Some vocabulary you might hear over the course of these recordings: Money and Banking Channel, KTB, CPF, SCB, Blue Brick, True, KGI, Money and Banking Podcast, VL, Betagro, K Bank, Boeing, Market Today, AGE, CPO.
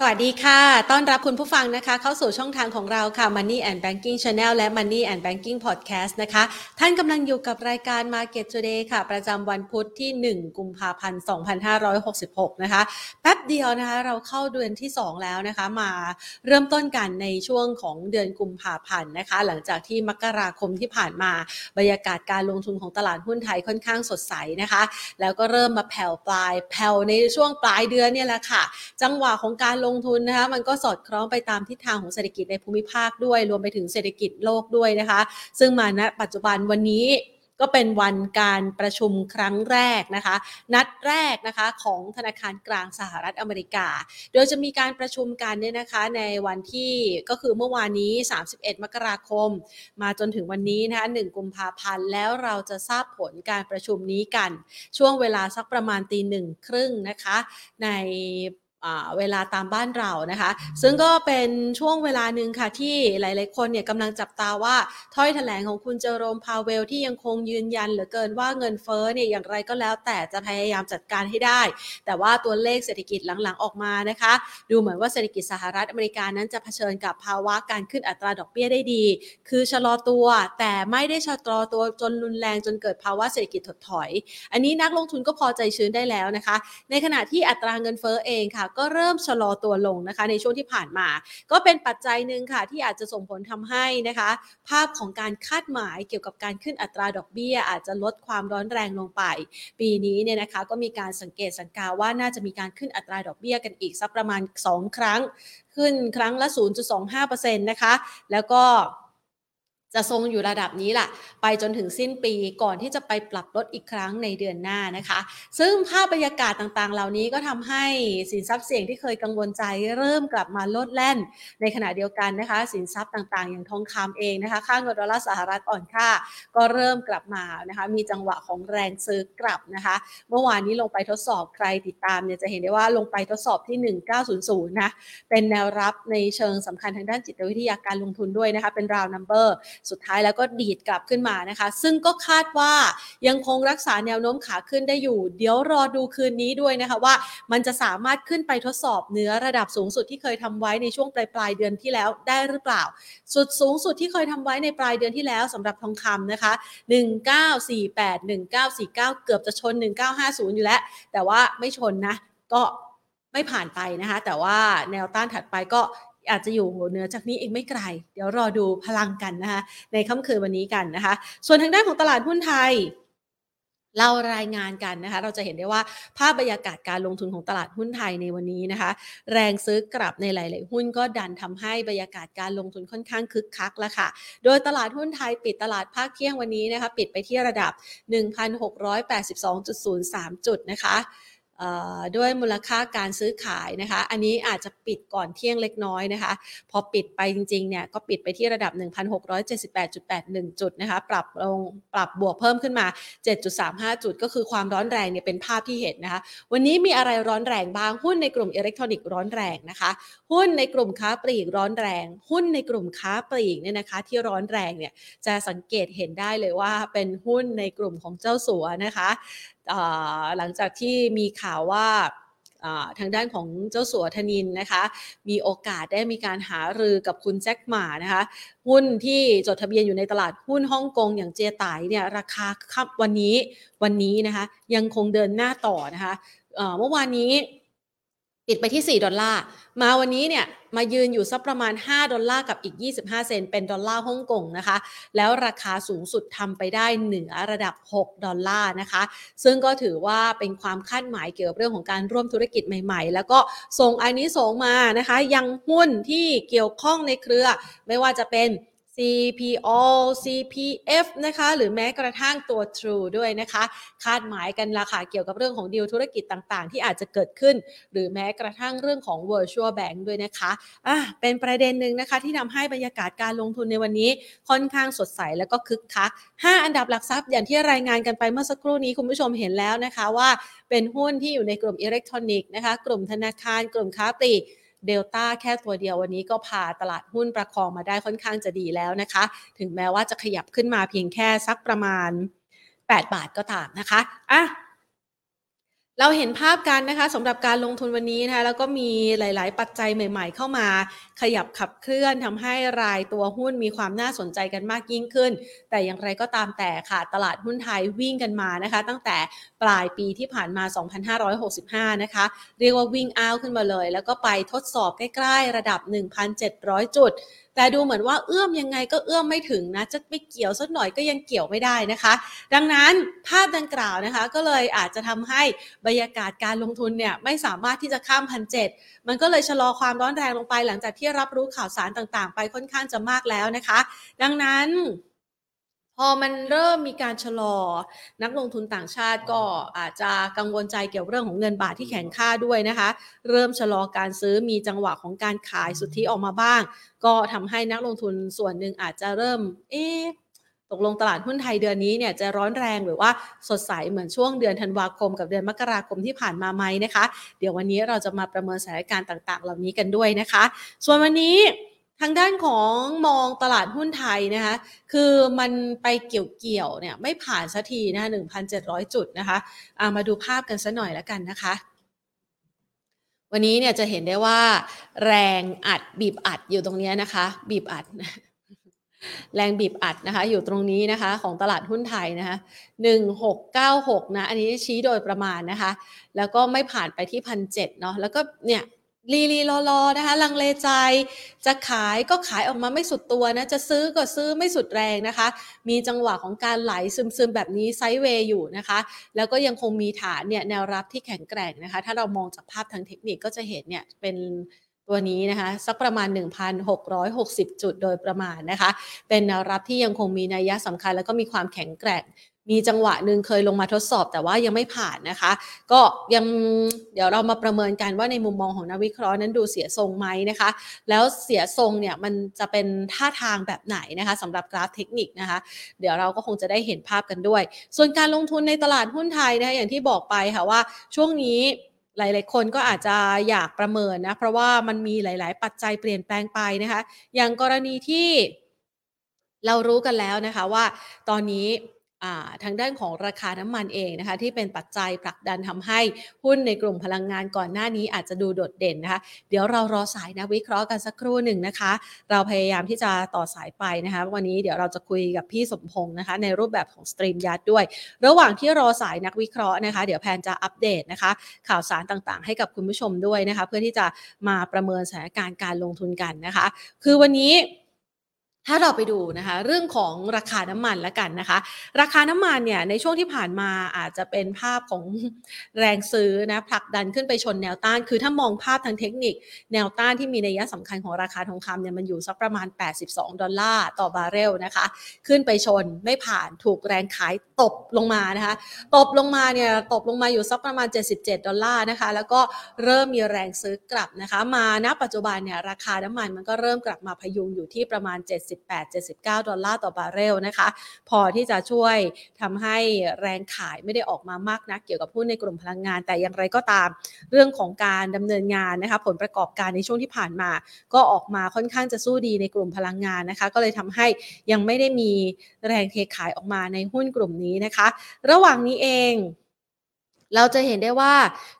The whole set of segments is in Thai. สวัสดีค่ะต้อนรับคุณผู้ฟังนะคะเข้าสู่ช่องทางของเราค่ะ Money and Banking Channel และ Money and Banking Podcast นะคะท่านกำลังอยู่กับรายการ Market Today ค่ะประจำวันพุธที่1กุมภาพันธ์2566นะคะแป๊บเดียวนะคะเราเข้าเดือนที่2แล้วนะคะมาเริ่มต้นกันในช่วงของเดือนกุมภาพันธ์นะคะหลังจากที่มกราคมที่ผ่านมาบรรยากาศการลงทุนของตลาดหุ้นไทยค่อนข้างสดใสนะคะแล้วก็เริ่มมาแผ่วในช่วงปลายเดือนเนี่ยแหละค่ะจังหวะของการลงทุนนะคะมันก็สอดคล้องไปตามทิศทางของเศรษฐกิจในภูมิภาคด้วยรวมไปถึงเศรษฐกิจโลกด้วยนะคะซึ่งมาณปัจจุบันวันนี้ก็เป็นวันการประชุมครั้งแรกนะคะนัดแรกนะคะของธนาคารกลางสหรัฐอเมริกาโดยจะมีการประชุมกันเนี่ยนะคะในวันที่ก็คือเมื่อวานนี้31มกราคมมาจนถึงวันนี้นะคะ1กุมภาพันธ์แล้วเราจะทราบผลการประชุมนี้กันช่วงเวลาสักประมาณ 1:30 น.นะคะในเวลาตามบ้านเรานะคะซึ่งก็เป็นช่วงเวลาหนึ่งค่ะที่หลายๆคนเนี่ยกำลังจับตาว่าถ้อยแถลงของคุณเจอโรมพาเวลที่ยังคงยืนยันเหลือเกินว่าเงินเฟ้อเนี่ยอย่างไรก็แล้วแต่จะพยายามจัดการให้ได้แต่ว่าตัวเลขเศรษฐกิจหลังๆออกมานะคะดูเหมือนว่าเศรษฐกิจสหรัฐอเมริกานั้นจะเผชิญกับภาวะการขึ้นอัตราดอกเบี้ยได้ดีคือชะลอตัวแต่ไม่ได้ชะลอตัวจนรุนแรงจนเกิดภาวะเศรษฐกิจถดถอยอันนี้นักลงทุนก็พอใจชื้นได้แล้วนะคะในขณะที่อัตราเงินเฟ้อเองค่ะก็เริ่มชะลอตัวลงนะคะในช่วงที่ผ่านมาก็เป็นปัจจัยหนึ่งค่ะที่อาจจะส่งผลทำให้นะคะภาพของการคาดหมายเกี่ยวกับการขึ้นอัตราดอกเบี้ยอาจจะลดความร้อนแรงลงไปปีนี้เนี่ยนะคะก็มีการสังเกตว่าน่าจะมีการขึ้นอัตราดอกเบี้ยกันอีกสักประมาณ2ครั้งขึ้นครั้งละ 0.25% นะคะแล้วก็จะทรงอยู่ระดับนี้ล่ะไปจนถึงสิ้นปีก่อนที่จะไปปรับลดอีกครั้งในเดือนหน้านะคะซึ่งภาพบรรยากาศต่างๆเหล่านี้ก็ทำให้สินทรัพย์เสี่ยงที่เคยกังวลใจเริ่มกลับมาโลดแล่นในขณะเดียวกันนะคะสินทรัพย์ต่างๆอย่างทองคำเองนะคะค่าเงินดอลลาร์สหรัฐอ่อนค่าก็เริ่มกลับมานะคะมีจังหวะของแรงซื้อกลับนะคะเมื่อวานนี้ลงไปทดสอบใครติดตามเนี่ยจะเห็นได้ว่าลงไปทดสอบที่1900นะเป็นแนวรับในเชิงสำคัญทางด้านจิตวิทยาการลงทุนด้วยนะคะเป็น round numberสุดท้ายแล้วก็ดีดกลับขึ้นมานะคะซึ่งก็คาดว่ายังคงรักษาแนวโน้มขาขึ้นได้อยู่เดี๋ยวรอดูคืนนี้ด้วยนะคะว่ามันจะสามารถขึ้นไปทดสอบเหนือระดับสูงสุดที่เคยทำไว้ในช่วงปลายเดือนที่แล้วได้หรือเปล่าสุดสูงสุดที่เคยทำไว้ในปลายเดือนที่แล้วสำหรับทองคำนะคะ1948 1949เกือบจะชน1950อยู่แล้วแต่ว่าไม่ชนนะก็ไม่ผ่านไปนะคะแต่ว่าแนวต้านถัดไปก็อาจจะอยู่เหนือจากนี้อีกไม่ไกลเดี๋ยวรอดูพลังกันนะคะในค่ำคืนวันนี้กันนะคะส่วนทางด้านของตลาดหุ้นไทยเรารายงานกันนะคะเราจะเห็นได้ว่าภาพบรรยากาศการลงทุนของตลาดหุ้นไทยในวันนี้นะคะแรงซื้อกลับในหลายๆหุ้นก็ดันทำให้บรรยากาศการลงทุนค่อนข้างคึกคักละค่ะโดยตลาดหุ้นไทยปิดตลาดภาคเที่ยงวันนี้นะคะปิดไปที่ระดับ 1,682.03 จุดนะคะด้วยมูลค่าการซื้อขายนะคะอันนี้อาจจะปิดก่อนเที่ยงเล็กน้อยนะคะพอปิดไปจริงๆเนี่ยก็ปิดไปที่ระดับ 1,678.81 จุดนะคะปรับบวกเพิ่มขึ้นมา 7.35 จุดก็คือความร้อนแรงเนี่ยเป็นภาพที่เห็นนะคะวันนี้มีอะไรร้อนแรงบ้างหุ้นในกลุ่มอิเล็กทรอนิกส์ร้อนแรงนะคะหุ้นในกลุ่มค้าปลีกร้อนแรงหุ้นในกลุ่มค้าปลีกเนี่ยนะคะที่ร้อนแรงเนี่ยจะสังเกตเห็นได้เลยว่าเป็นหุ้นในกลุ่มของเจ้าสัวนะคะหลังจากที่มีข่าวว่าทางด้านของเจ้าสัวธนินนะคะมีโอกาสได้มีการหารือกับคุณแจ็คหม่านะคะหุ้นที่จดทะเบียนอยู่ในตลาดหุ้นฮ่องกงอย่างเจียไต่เนี่ยราคาวันนี้นะคะยังคงเดินหน้าต่อนะคะเมื่อวานนี้ปิดไปที่$4มาวันนี้เนี่ยมายืนอยู่สักประมาณ$5กับอีก25 เซนต์เป็นดอลลาร์ฮ่องกงนะคะแล้วราคาสูงสุดทำไปได้เหนือระดับ$6นะคะซึ่งก็ถือว่าเป็นความคาดหมายเกี่ยวกับเรื่องของการร่วมธุรกิจใหม่ๆแล้วก็ส่งอานิสงส์มานะคะยังหุ้นที่เกี่ยวข้องในเครือไม่ว่าจะเป็น CPO CPF นะคะหรือแม้กระทั่งตัว True ด้วยนะคะคาดหมายกันราคาเกี่ยวกับเรื่องของดีลธุรกิจต่างๆที่อาจจะเกิดขึ้นหรือแม้กระทั่งเรื่องของ Virtual Bank ด้วยนะคะเป็นประเด็นหนึ่งนะคะที่ทำให้บรรยากาศการลงทุนในวันนี้ค่อนข้างสดใสแล้วก็คึกคัก5อันดับหลักทรัพย์อย่างที่รายงานกันไปเมื่อสักครู่นี้คุณผู้ชมเห็นแล้วนะคะว่าเป็นหุ้นที่อยู่ในกลุ่มอิเล็กทรอนิกส์นะคะกลุ่มธนาคารกลุ่มค้าปลีกเดลต้าแค่ตัวเดียววันนี้ก็พาตลาดหุ้นประคองมาได้ค่อนข้างจะดีแล้วนะคะถึงแม้ว่าจะขยับขึ้นมาเพียงแค่สักประมาณ8 บาทก็ตามนะคะ เราเห็นภาพกันนะคะสำหรับการลงทุนวันนี้นะคะแล้วก็มีหลายๆปัจจัยใหม่ๆเข้ามาขยับขับเคลื่อนทำให้รายตัวหุ้นมีความน่าสนใจกันมากยิ่งขึ้นแต่อย่างไรก็ตามแต่ค่ะตลาดหุ้นไทยวิ่งกันมานะคะตั้งแต่ปลายปีที่ผ่านมา2565นะคะเรียกว่าวิ่งเอาขึ้นมาเลยแล้วก็ไปทดสอบใกล้ๆระดับ 1,700 จุดแต่ดูเหมือนว่าเอื้อมยังไงก็เอื้อมไม่ถึงนะจะไปเกี่ยวสักหน่อยก็ยังเกี่ยวไม่ได้นะคะดังนั้นภาพดังกล่าวนะคะก็เลยอาจจะทำให้บรรยากาศการลงทุนเนี่ยไม่สามารถที่จะข้าม 1,700 มันก็เลยชะลอความร้อนแรงลงไปหลังจากที่รับรู้ข่าวสารต่างๆไปค่อนข้างจะมากแล้วนะคะดังนั้นพอมันเริ่มมีการชะลอนักลงทุนต่างชาติก็อาจจะกังวลใจเกี่ยวเรื่องของเงินบาทที่แข็งค่าด้วยนะคะเริ่มชะลอการซื้อมีจังหวะของการขายสุทธิออกมาบ้างก็ทำให้นักลงทุนส่วนหนึ่งอาจจะเริ่มตกลงตลาดหุ้นไทยเดือนนี้เนี่ยจะร้อนแรงหรือว่าสดใสเหมือนช่วงเดือนธันวาคมกับเดือนมกราคมที่ผ่านมาไหมนะคะเดี๋ยววันนี้เราจะมาประเมินสถานการณ์ต่างๆเหล่านี้กันด้วยนะคะส่วนวันนี้ทางด้านของมองตลาดหุ้นไทยนะคะคือมันไปเกี่ยวๆเนี่ยไม่ผ่านสักทีนะ 1,700 จุดนะคะมาดูภาพกันสักหน่อยแล้วกันนะคะวันนี้เนี่ยจะเห็นได้ว่าแรงอัดบีบอัดอยู่ตรงนี้นะคะบีบอัดแรงบีบอัดนะคะอยู่ตรงนี้นะคะของตลาดหุ้นไทยนะคะ1696นะอันนี้ชี้โดยประมาณนะคะแล้วก็ไม่ผ่านไปที่ 1,700 เนาะแล้วก็เนี่ยลีรอๆนะคะลังเลใจจะขายก็ขายออกมาไม่สุดตัวนะจะซื้อก็ซื้อไม่สุดแรงนะคะมีจังหวะของการไหลซึมๆแบบนี้ไซด์เวย์อยู่นะคะแล้วก็ยังคงมีฐานเนี่ยแนวรับที่แข็งแกร่งนะคะถ้าเรามองจากภาพทางเทคนิคก็จะเห็นเนี่ยเป็นตัวนี้นะคะสักประมาณ 1,660 จุดโดยประมาณนะคะเป็นแนวรับที่ยังคงมีนัยสำคัญแล้วก็มีความแข็งแกร่งมีจังหวะหนึ่งเคยลงมาทดสอบแต่ว่ายังไม่ผ่านนะคะก็ยังเดี๋ยวเรามาประเมินกันว่าในมุมมองของนักวิเคราะห์นั้นดูเสียทรงไหมนะคะแล้วเสียทรงเนี่ยมันจะเป็นท่าทางแบบไหนนะคะสำหรับกราฟเทคนิคนะคะเดี๋ยวเราก็คงจะได้เห็นภาพกันด้วยส่วนการลงทุนในตลาดหุ้นไทยนะคะอย่างที่บอกไปค่ะว่าช่วงนี้หลายๆคนก็อาจจะอยากประเมินนะเพราะว่ามันมีหลายๆปัจจัยเปลี่ยนแปลงไปนะคะอย่างกรณีที่เรารู้กันแล้วนะคะว่าตอนนี้ทางด้านของราคาน้ำมันเองนะคะที่เป็นปัจจัยผลักดันทำให้หุ้นในกลุ่มพลังงานก่อนหน้านี้อาจจะดูโดดเด่นนะคะเดี๋ยวเรารอสายนักวิเคราะห์กันสักครู่หนึ่งนะคะเราพยายามที่จะต่อสายไปนะคะวันนี้เดี๋ยวเราจะคุยกับพี่สมพงษ์นะคะในรูปแบบของสตรีมยาร์ดด้วยระหว่างที่รอสายนักวิเคราะห์นะคะเดี๋ยวแพนจะอัปเดตนะคะข่าวสารต่างๆให้กับคุณผู้ชมด้วยนะคะเพื่อที่จะมาประเมินสถานการณ์การลงทุนกันนะคะคือวันนี้ถ้าเราไปดูนะคะเรื่องของราคาน้ำมันละกันนะคะราคาน้ำมันเนี่ยในช่วงที่ผ่านมาอาจจะเป็นภาพของแรงซื้อนะผลักดันขึ้นไปชนแนวต้านคือถ้ามองภาพทางเทคนิคแนวต้านที่มีนัยสำคัญของราคาทองคำเนี่ยมันอยู่สักประมาณ$82ต่อบาร์เรลนะคะขึ้นไปชนไม่ผ่านถูกแรงขายตบลงมานะคะตบลงมาเนี่ยตบลงมาอยู่สักประมาณ$77นะคะแล้วก็เริ่มมีแรงซื้อกลับนะคะมาณปัจจุบันเนี่ยราคาน้ำมันมันก็เริ่มกลับมาพยุงอยู่ที่ประมาณ$78-79ต่อบาร์เรลนะคะพอที่จะช่วยทำให้แรงขายไม่ได้ออกมามากนักเกี่ยวกับหุ้นในกลุ่มพลังงานแต่อย่างไรก็ตามเรื่องของการดำเนินงานนะคะผลประกอบการในช่วงที่ผ่านมาก็ออกมาค่อนข้างจะสู้ดีในกลุ่มพลังงานนะคะก็เลยทำให้ยังไม่ได้มีแรงเทขายออกมาในหุ้นกลุ่มนี้นะคะระหว่างนี้เองเราจะเห็นได้ว่า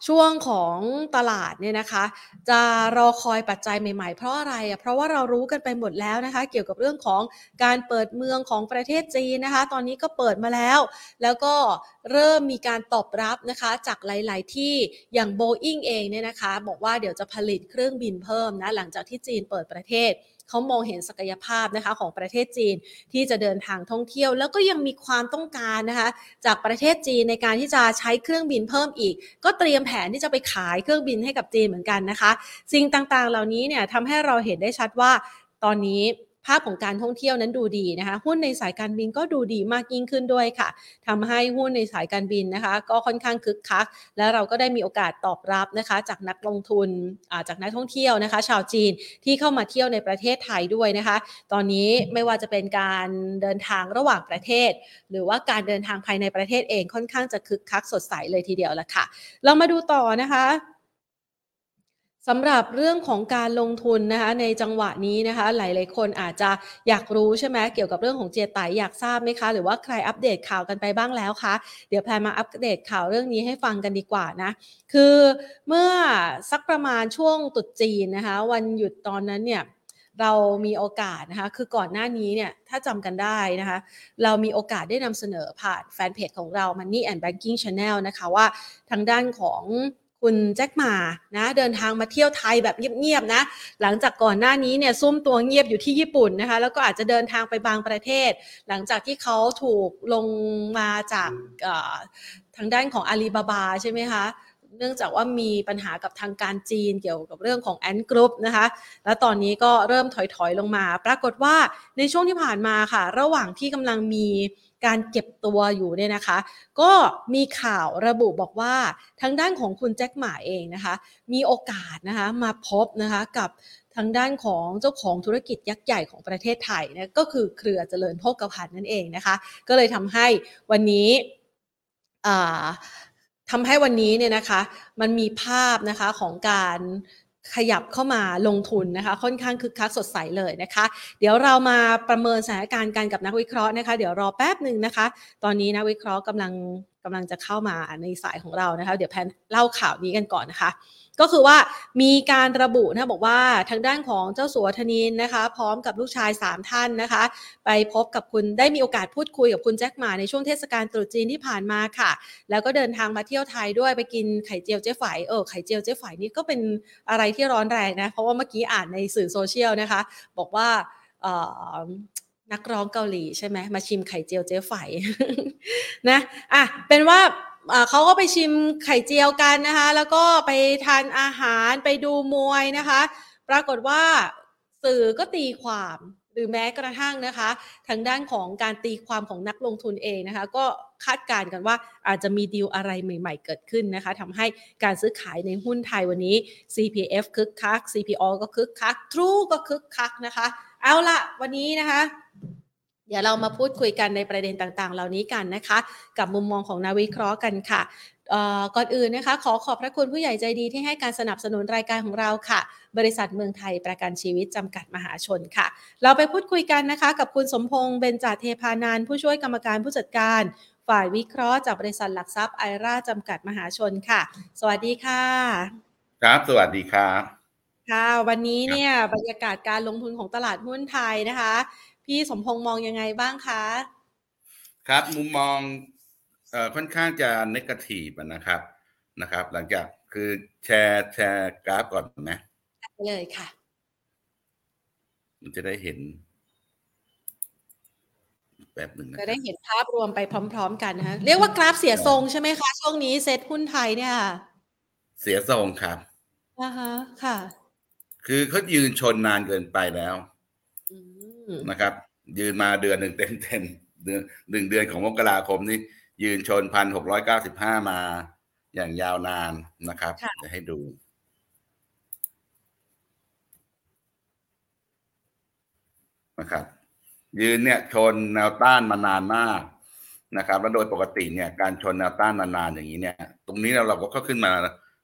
ช่วงของตลาดเนี่ยนะคะจะรอคอยปัจจัยใหม่ๆเพราะอะไรเพราะว่าเรารู้กันไปหมดแล้วนะคะเกี่ยวกับเรื่องของการเปิดเมืองของประเทศจีนนะคะตอนนี้ก็เปิดมาแล้วแล้วก็เริ่มมีการตอบรับนะคะจากหลายๆที่อย่าง Boeing เองเนี่ยนะคะบอกว่าเดี๋ยวจะผลิตเครื่องบินเพิ่มนะหลังจากที่จีนเปิดประเทศเขามองเห็นศักยภาพนะคะของประเทศจีนที่จะเดินทางท่องเที่ยวแล้วก็ยังมีความต้องการนะคะจากประเทศจีนในการที่จะใช้เครื่องบินเพิ่มอีกก็เตรียมแผนที่จะไปขายเครื่องบินให้กับจีนเหมือนกันนะคะสิ่งต่างๆเหล่านี้เนี่ยทำให้เราเห็นได้ชัดว่าตอนนี้ภาพของการท่องเที่ยวนั้นดูดีนะคะหุ้นในสายการบินก็ดูดีมากยิ่งขึ้นด้วยค่ะทำให้หุ้นในสายการบินนะคะก็ค่อนข้างคึกคักและเราก็ได้มีโอกาสตอบรับนะคะจากนักลงทุนจากนักท่องเที่ยวนะคะชาวจีนที่เข้ามาเที่ยวในประเทศไทยด้วยนะคะตอนนี้ไม่ว่าจะเป็นการเดินทางระหว่างประเทศหรือว่าการเดินทางภายในประเทศเองค่อนข้างจะคึกคักสดใสเลยทีเดียวละค่ะเรามาดูต่อนะคะ สำหรับเรื่องของการลงทุนนะคะในจังหวะนี้นะคะหลายๆคนอาจจะอยากรู้ใช่ไหมเกี่ยวกับเรื่องของเจียไตอยากทราบไหมคะหรือว่าใครอัปเดตข่าวกันไปบ้างแล้วคะเดี๋ยวแพรมาอัปเดตข่าวเรื่องนี้ให้ฟังกันดีกว่านะคือเมื่อสักประมาณช่วงตรุษจีนนะคะวันหยุดตอนนั้นเนี่ยเรามีโอกาสนะคะคือก่อนหน้านี้เนี่ยถ้าจำกันได้นะคะเรามีโอกาสได้นำเสนอผ่านแฟนเพจของเรา Money and Banking Channel นะคะว่าทางด้านของคุณแจ็คหม่านะเดินทางมาเที่ยวไทยแบบเงียบๆนะหลังจากก่อนหน้านี้เนี่ยซุ่มตัวเงียบอยู่ที่ญี่ปุ่นนะคะแล้วก็อาจจะเดินทางไปบางประเทศหลังจากที่เขาถูกลงมาจากทางด้านของอาลีบาบาใช่ไหมคะเนื่องจากว่ามีปัญหากับทางการจีนเกี่ยวกับเรื่องของแอนด์กรุ๊ปนะคะแล้วตอนนี้ก็เริ่มถอยๆลงมาปรากฏว่าในช่วงที่ผ่านมาค่ะระหว่างที่กำลังมีการเก็บตัวอยู่เนี่ยนะคะก็มีข่าวระบุบอกว่าทางด้านของคุณแจ็คหม่าเองนะคะมีโอกาสนะคะมาพบนะคะกับทางด้านของเจ้าของธุรกิจยักษ์ใหญ่ของประเทศไทยนะก็คือเครือเจริญโภคภัณฑ์นั่นเองนะคะก็เลยทำให้วันนี้เนี่ยนะคะมันมีภาพนะคะของการขยับเข้ามาลงทุนนะคะค่อนข้างคึกคักสดใสเลยนะคะเดี๋ยวเรามาประเมินสถานการณ์กันกับนักวิเคราะห์นะคะเดี๋ยวรอแป๊บนึงนะคะตอนนี้นักวิเคราะห์กำลังจะเข้ามาในสายของเรานะคะเดี๋ยวแพนเล่าข่าวนี้กันก่อนนะคะก็คือว่ามีการระบุนะบอกว่าทางด้านของเจ้าสัวธนินนะคะพร้อมกับลูกชาย3ท่านนะคะไปพบกับคุณได้มีโอกาสพูดคุยกับคุณแจ็คหม่าในช่วงเทศกาลตรุษจีนที่ผ่านมาค่ะแล้วก็เดินทางมาเที่ยวไทยด้วยไปกินไข่เจียวเจ๊ไฝไข่เจียวเจ๊ไฝนี่ก็เป็นอะไรที่ร้อนแรงนะเพราะว่าเมื่อกี้อ่านในสื่อโซเชียลนะคะบอกว่านักร้องเกาหลีใช่ไหมมาชิมไข่เจียวเจ๊ไฝ นะอ่ะเป็นว่าเขาก็ไปชิมไข่เจียวกันนะคะแล้วก็ไปทานอาหารไปดูมวยนะคะปรากฏว่าสื่อก็ตีความหรือแม้กระทั่งนะคะทางด้านของการตีความของนักลงทุนเองนะคะก็คาดการณ์กันว่าอาจจะมีดีลอะไรใหม่ๆเกิดขึ้นนะคะทำให้การซื้อขายในหุ้นไทยวันนี้ CPF คึกคัก CPO ก็คึกคัก True ก็คึกคักนะคะเอาละวันนี้นะคะเดี๋ยวเรามาพูดคุยกันในประเด็นต่างๆเหล่านี้กันนะคะกับมุมมองของนักวิเคราะห์กันค่ะก่อนอื่นนะคะขอบพระคุณผู้ใหญ่ใจดีที่ให้การสนับสนุนรายการของเราค่ะบริษัทเมืองไทยประกันชีวิตจำกัดมหาชนค่ะเราไปพูดคุยกันนะคะกับคุณสมพงษ์เบญจเทพานันท์ผู้ช่วยกรรมการผู้จัดการฝ่ายวิเคราะห์จากบริษัทหลักทรัพย์ไอราจำกัดมหาชนค่ะสวัสดีค่ะครับสวัสดีครับค่ะวันนี้เนี่ยบรรยากาศการลงทุนของตลาดหุ้นไทยนะคะพี่สมพงษ์มองยังไงบ้างคะครับมุมมองค่อนข้างจะเนกาทีฟนะครับหลังจากคือแชร์กราฟก่อนนะเลยค่ะมันจะได้เห็นแบบนึงนะจะได้เห็นภาพรวมไปพร้อมๆกันนะเรียกว่ากราฟเสียทรงใช่ไหมคะช่วงนี้เซ็ตหุ้นไทยเนี่ยเสียทรงครับนะคะค่ะคือเขายืนชนนานเกินไปแล้วนะครับยืนมาเดือนหนึ่งเต็ม1 เดือนของมกราคมนี้ยืนชน 1,695 มาอย่างยาวนานนะครับจะให้ดูนะครับยืนเนี่ยชนแนวต้านมานานมากนะครับแล้วโดยปกติเนี่ยการชนแนวต้านนานๆอย่างนี้เนี่ยตรงนี้เราก็ขึ้นมา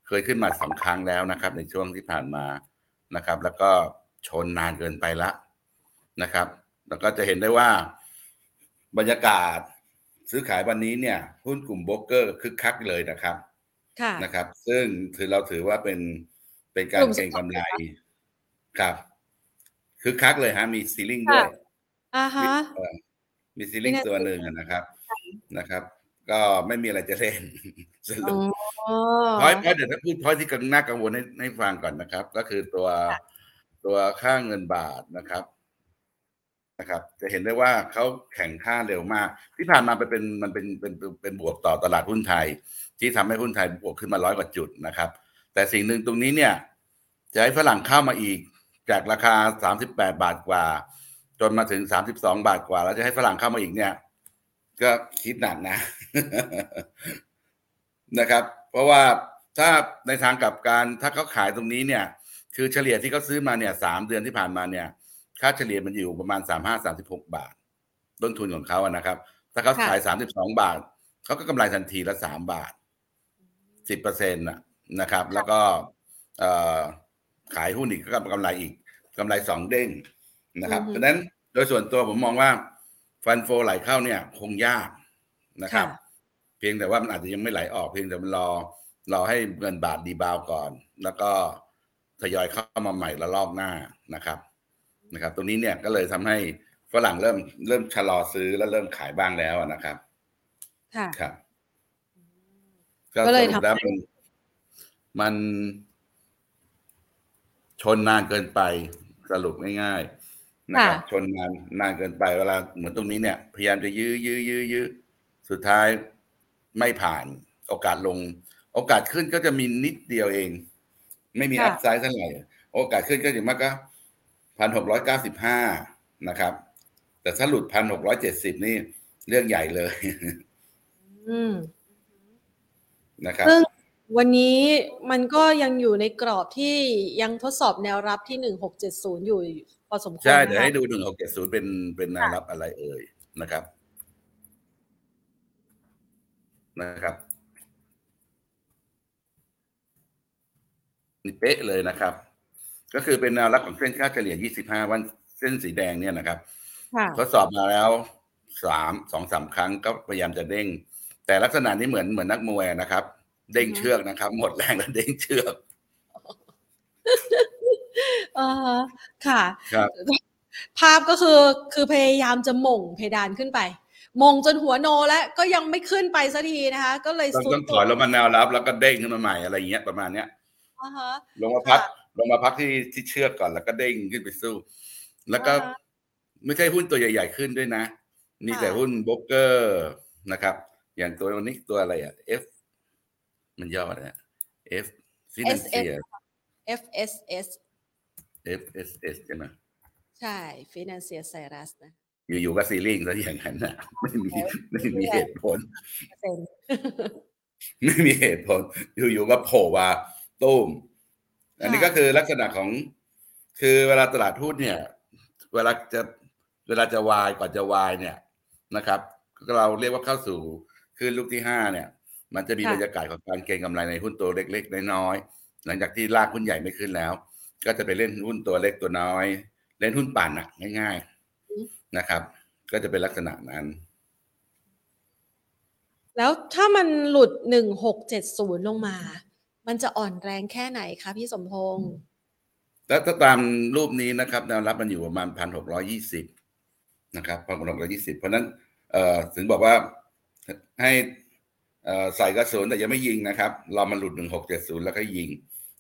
เคยขึ้นมา2ครั้งแล้วนะครับในช่วงที่ผ่านมานะครับแล้วก็ชนนานเกินไปละนะครับแล้วก็จะเห็นได้ว่าบรรยากาศซื้อขายวันนี้เนี่ยหุ้นกลุ่มโบรกเกอร์คึกคักเลยนะครับนะครับซึ่งเราถือว่าเป็นการเก็งกำไรครับคึกคักเลยฮะมีซีลิ่งด้วยมีซีลิ่งตัวหนึ่งนะครับก็ไม่มีอะไรจะเล่นสรุปเพราะเดี๋ยวถ้าพูดเพราะที่น่ากังวลให้ฟังก่อนนะครับก็คือตัวค่าเงินบาทนะครับจะเห็นได้ว่าเขาแข่งค่าเร็วมากที่ผ่านมาเป็นบวกต่อตลาดหุ้นไทยที่ทำให้หุ้นไทยบวกขึ้นมา100 กว่าจุดนะครับแต่สิ่งหนึ่งตรงนี้เนี่ยจะให้ฝรั่งเข้ามาอีกจากราคา38 บาทกว่าจนมาถึง32 บาทกว่าแล้วจะให้ฝรั่งเข้ามาอีกเนี่ยก็คิดหนักนะ นะครับเพราะว่าถ้าในทางกลับกันถ้าเขาขายตรงนี้เนี่ยคือเฉลี่ยที่เขาซื้อมาเนี่ย3 เดือนที่ผ่านมาเนี่ยค่าเฉลี่ยมันอยู่ประมาณ 35-36 บาทต้นทุนของเขาอะนะครับถ้าเขาขาย32 บาทเขาก็กำไรทันทีละ3 บาท 10% นะครับแล้วก็ ขายหุ้นอีกก็กำไรอีกกำไร2เด้งนะครับฉะนั้นโดยส่วนตัวผมมองว่าฟันโฟไหลเข้าเนี่ยคงยากนะครับเพียงแต่ว่ามันอาจจะยังไม่ไหลออกเพียงแต่มันรอให้เงินบาทดีบาวก่อนแล้วก็ทยอยเข้ามาใหม่ละลอกหน้านะครับตรงนี้เนี่ยก็เลยทำให้ฝรั่งเริ่มชะลอซื้อและเริ่มขายบ้างแล้วนะครับค่ะครับก็เลยทำให้มันชนนานเกินไปสรุปง่ายๆนะครับชนนานเกินไปเวลาเหมือนตรงนี้เนี่ยพยายามจะยื้อสุดท้ายไม่ผ่านโอกาสลงโอกาสขึ้นก็จะมีนิดเดียวเองไม่มีอัพไซด์เท่าไหร่โอกาสขึ้นก็อย่างมากก็ 1,695 นะครับแต่ถ้าหลุด 1,670 นี่เรื่องใหญ่เลยนะครับซึ่งวันนี้มันก็ยังอยู่ในกรอบที่ยังทดสอบแนวรับที่1670อยู่พอสมควรใช่เดี๋ยวให้ดู1670เป็นแนวรับอะไรเอ่ยนะครับนี่เป๊ะเลยนะครับก็คือเป็นแนวรับของเส้นค่าเฉลี่ย25วันเส้นสีแดงเนี่ยนะครับทดสอบมาแล้ว2-3 ครั้งก็พยายามจะเด้งแต่ลักษณะนี้เหมือนนักมวยนะครับเด้งเชือกนะครับหมดแรงแล้วเด้งเชือกค่ะภาพก็คือพยายามจะหม่งเพดานขึ้นไปมองจนหัวโนแล้วก็ยังไม่ขึ้นไปสักทีนะคะก็เลยสุดต้องถอยลงมาแนวรับแล้วก็เด้งขึ้นมาใหม่อะไรอย่างเงี้ยประมาณเนี้ยลงมาพักที่เชือกก่อนแล้วก็เด้งขึ้นไปสู้แล้วก็ไม่ใช่หุ้นตัวใหญ่ๆขึ้นด้วยนะมีแต่หุ้นโบรกเกอร์นะครับอย่างตัวนี้ตัวอะไรอ่ะ F มันย่ออะไร F Financial FSS ใช่ไหมใช่ Financial Cyrus นะอยู่ๆก็ซีริ่งซะอย่างนั้นนะไม่มีเหตุผลไม่มีเหตุผลอยู่ๆก็โผล่มาตุ้มอันนี้ก็คือลักษณะของคือเวลาตลาดหุ้นเนี่ยเวลาจะวายก่อนจะวายเนี่ยนะครับเราเรียกว่าเข้าสู่คลื่นลูกที่5เนี่ยมันจะมีบรรยากาศของการเก็งกำไรในหุ้นตัวเล็กๆน้อยๆหลังจากที่ลากหุ้นใหญ่ไม่ขึ้นแล้วก็จะไปเล่นหุ้นตัวเล็กตัวน้อยเล่นหุ้นปั่นน่ะง่ายๆนะครับก็จะเป็นลักษณะนั้นแล้วถ้ามันหลุด1670ลงมามันจะอ่อนแรงแค่ไหนคะพี่สมพงษ์แล้วถ้าตามรูปนี้นะครับแนวรับมันอยู่ประมาณ 1,620 นะครับ 1,620 เพราะนั้นถึงบอกว่าให้ใส่กระสุนแต่ยังไม่ยิงนะครับรอมันหลุด1670แล้วก็ยิง